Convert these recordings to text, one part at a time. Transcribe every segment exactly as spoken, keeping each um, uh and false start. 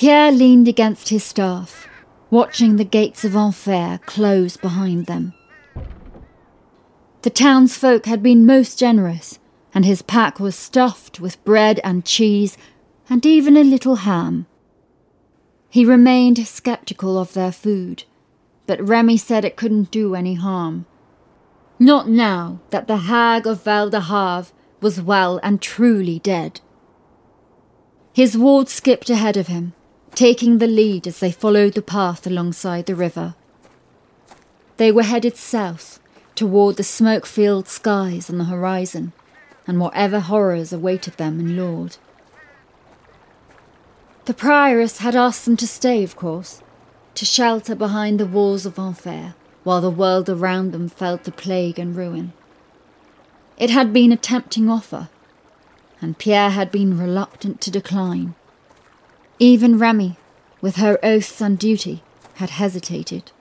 Pierre leaned against his staff, watching the gates of Enfer close behind them. The townsfolk had been most generous, and his pack was stuffed with bread and cheese and even a little ham. He remained sceptical of their food, but Remy said it couldn't do any harm. Not now that the hag of Val-de-Havre was well and truly dead. His ward skipped ahead of him, taking the lead as they followed the path alongside the river. They were headed south, toward the smoke-filled skies on the horizon, and whatever horrors awaited them in Lourdes. The prioress had asked them to stay, of course, to shelter behind the walls of Enfer, while the world around them fell to plague and ruin. It had been a tempting offer, and Pierre had been reluctant to decline. Even Remy, with her oaths and duty, had hesitated.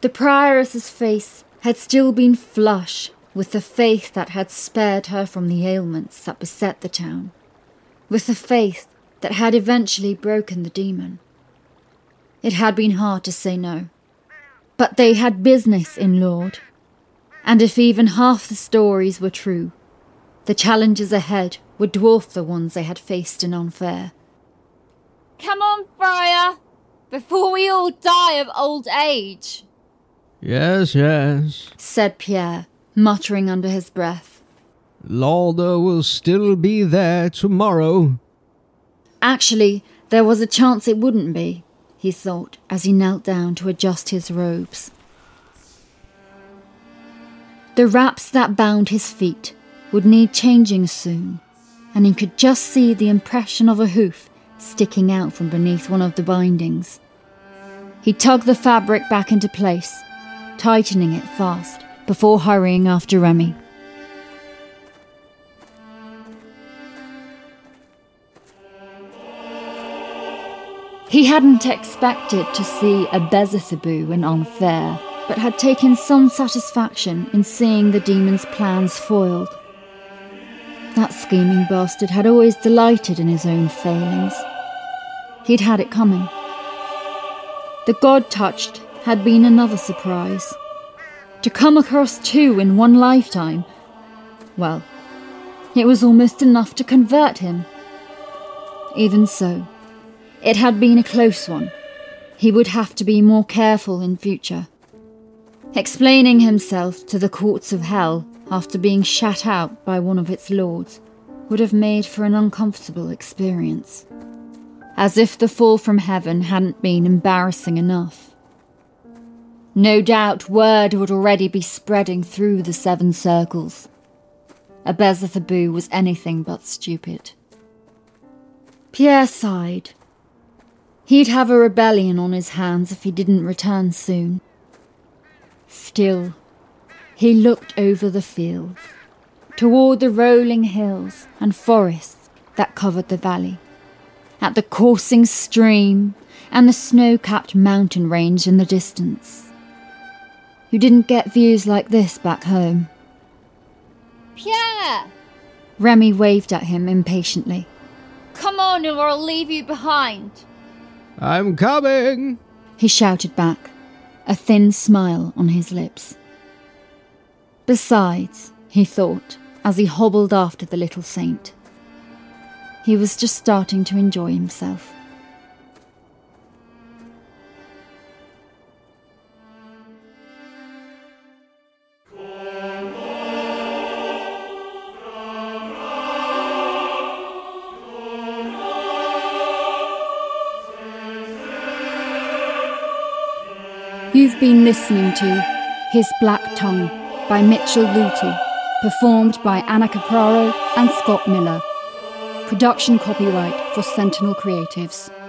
The prioress's face had still been flush with the faith that had spared her from the ailments that beset the town, with the faith that had eventually broken the demon. It had been hard to say no, but they had business in Lourdes, and if even half the stories were true, the challenges ahead would dwarf the ones they had faced in Enfer. Come on, Friar, before we all die of old age. Yes, yes, said Pierre, muttering under his breath. Lauder will still be there tomorrow. Actually, there was a chance it wouldn't be, he thought, as he knelt down to adjust his robes. The wraps that bound his feet would need changing soon, and he could just see the impression of a hoof sticking out from beneath one of the bindings. He tugged the fabric back into place, tightening it fast before hurrying after Remy. He hadn't expected to see Abazathub in Enfer, but had taken some satisfaction in seeing the demon's plans foiled. That scheming bastard had always delighted in his own failings. He'd had it coming. The God Touched had been another surprise. To come across two in one lifetime, well, it was almost enough to convert him. Even so, it had been a close one. He would have to be more careful in future. Explaining himself to the courts of hell after being shut out by one of its lords would have made for an uncomfortable experience. As if the fall from heaven hadn't been embarrassing enough. No doubt word would already be spreading through the seven circles. Abazathub was anything but stupid. Pierre sighed. He'd have a rebellion on his hands if he didn't return soon. Still, he looked over the fields, toward the rolling hills and forests that covered the valley, at the coursing stream and the snow-capped mountain range in the distance. You didn't get views like this back home. Pierre! Remy waved at him impatiently. Come on or I'll leave you behind. I'm coming, he shouted back, a thin smile on his lips. Besides, he thought, as he hobbled after the little saint, he was just starting to enjoy himself. You've been listening to His Black Tongue by Mitchell Luthi, performed by Anna Capraro and Scott Miller. Production copyright for Sentinel Creatives.